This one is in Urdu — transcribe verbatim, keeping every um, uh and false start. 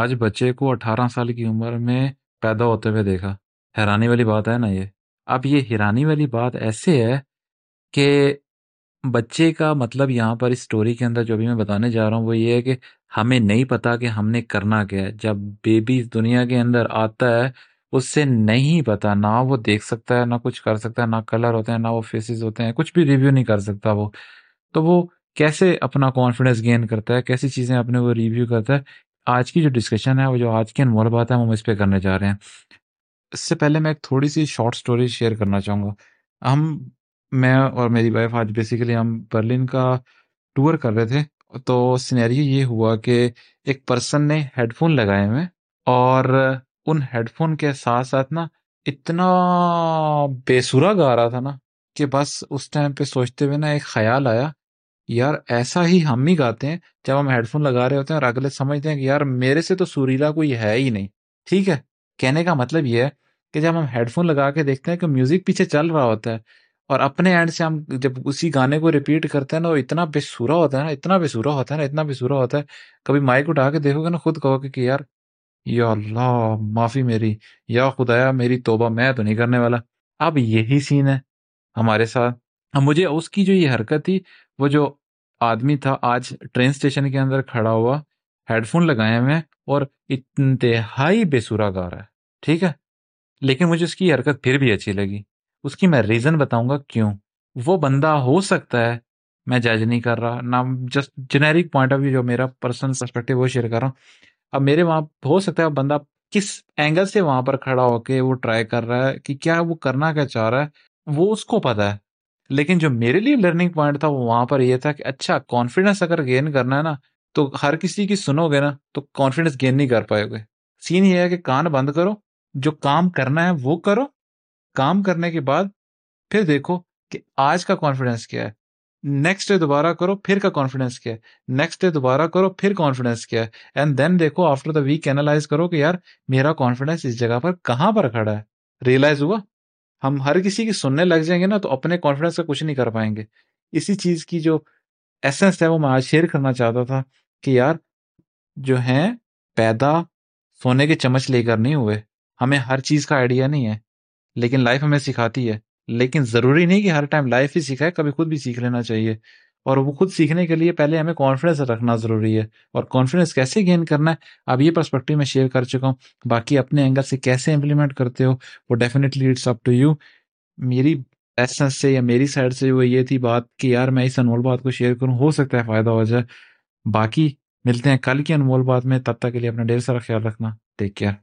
آج بچے کو اٹھارہ سال کی عمر میں پیدا ہوتے ہوئے دیکھا. حیرانی والی بات ہے نا یہ. اب یہ حیرانی والی بات ایسے ہے کہ بچے کا مطلب یہاں پر اس سٹوری کے اندر جو بھی میں بتانے جا رہا ہوں وہ یہ ہے کہ ہمیں نہیں پتا کہ ہم نے کرنا کیا ہے. جب بیبی اس دنیا کے اندر آتا ہے اس سے نہیں پتا، نہ وہ دیکھ سکتا ہے، نہ کچھ کر سکتا ہے، نہ کلر ہوتے ہیں، نہ وہ فیسز ہوتے ہیں، کچھ بھی ریویو نہیں کر سکتا وہ. تو وہ کیسے اپنا کانفیڈنس گین کرتا ہے، کیسی چیزیں اپنے وہ ریویو کرتا ہے. آج کی جو ڈسکشن ہے وہ جو آج کی انمول بات ہے ہم اس پہ کرنے جا رہے ہیں. اس سے پہلے میں ایک تھوڑی سی شارٹ سٹوری شیئر کرنا چاہوں گا. ہم میں اور میری وائف آج بیسیکلی ہم برلن کا ٹور کر رہے تھے. تو سینیریو یہ ہوا کہ ایک پرسن نے ہیڈ فون لگائے ہوئے اور ان ہیڈ فون کے ساتھ ساتھ نا اتنا بے سورا گا رہا تھا نا کہ بس اس ٹائم پہ سوچتے ہوئے نا ایک خیال آیا، یار ایسا ہی ہم ہی گاتے ہیں جب ہم ہیڈ فون لگا رہے ہوتے ہیں اور اگلے سمجھتے ہیں کہ یار میرے سے تو سریلا کوئی ہے ہی نہیں. ٹھیک ہے، کہنے کا مطلب یہ ہے کہ جب ہم ہیڈ فون لگا کے دیکھتے ہیں کہ میوزک پیچھے چل رہا ہوتا ہے اور اپنے اینڈ سے ہم جب اسی گانے کو ریپیٹ کرتے ہیں نا وہ اتنا بے سورا ہوتا ہے نا اتنا بے سورا ہوتا ہے نا اتنا بے سورا ہوتا ہے کبھی مائک اٹھا کے دیکھو گے نا، خود کہو گے کہ یار یا اللہ معافی میری، یا خدایا میری توبہ، میں تو نہیں کرنے والا. اب یہی سین ہے ہمارے ساتھ. مجھے اس کی جو یہ حرکت تھی، وہ جو آدمی تھا آج ٹرین اسٹیشن کے اندر کھڑا ہوا ہیڈ فون لگائے ہوئے اور انتہائی بے سورا گا رہا ہے. ٹھیک ہے، لیکن مجھے اس کی حرکت پھر بھی اچھی لگی. اس کی میں ریزن بتاؤں گا کیوں. وہ بندہ ہو سکتا ہے، میں جج نہیں کر رہا، نہ just generic point of view جو میرا پرسنل پرسپیکٹو وہ شیئر کر رہا ہوں. اب میرے وہاں ہو سکتا ہے بندہ کس اینگل سے وہاں پر کھڑا ہو کے وہ ٹرائی کر رہا ہے کہ کیا وہ کرنا کیا چاہ رہا ہے، وہ اس کو پتا ہے. لیکن جو میرے لیے لرننگ پوائنٹ تھا وہ وہاں پر یہ تھا کہ اچھا کانفیڈنس اگر گین کرنا ہے نا تو ہر کسی کی سنو گے نا تو کانفیڈنس گین نہیں کر پائے گے. سین یہ ہے کہ کان بند کرو، جو کام کرنا ہے وہ کرو، کام کرنے کے بعد پھر دیکھو کہ آج کا کانفیڈنس کیا ہے، نیکسٹ ڈے دوبارہ کرو پھر کا کانفیڈنس کیا ہے، نیکسٹ ڈے دوبارہ کرو پھر کانفیڈنس کیا ہے، اینڈ دین دیکھو آفٹر دا ویک اینالائز کرو کہ یار میرا کانفیڈنس اس جگہ پر کہاں پر کھڑا ہے. ریئلائز ہوا ہم ہر کسی کی سننے لگ جائیں گے نا تو اپنے کانفیڈنس کا کچھ نہیں کر پائیں گے. اسی چیز کی جو ایسنس ہے وہ میں آج شیئر کرنا چاہتا تھا کہ یار جو ہیں پیدا سونے کے چمچ لے کر نہیں ہوئے، ہمیں ہر چیز کا آئیڈیا نہیں ہے، لیکن لائف ہمیں سکھاتی ہے. لیکن ضروری نہیں کہ ہر ٹائم لائف ہی سکھائے، کبھی خود بھی سیکھ لینا چاہیے. اور وہ خود سیکھنے کے لیے پہلے ہمیں کانفیڈنس رکھنا ضروری ہے. اور کانفیڈنس کیسے گین کرنا ہے، اب یہ پرسپیکٹو میں شیئر کر چکا ہوں. باقی اپنے اینگل سے کیسے امپلیمنٹ کرتے ہو وہ definitely it's up to you. میری ایسنس سے یا میری سائڈ سے وہ یہ تھی بات کہ یار میں اس انمول بات کو شیئر کروں، ہو سکتا ہے فائدہ ہو جائے. باقی ملتے ہیں کل کی انمول بات میں، تب تک کے لیے اپنا ڈھیر سارا خیال رکھنا. Take care.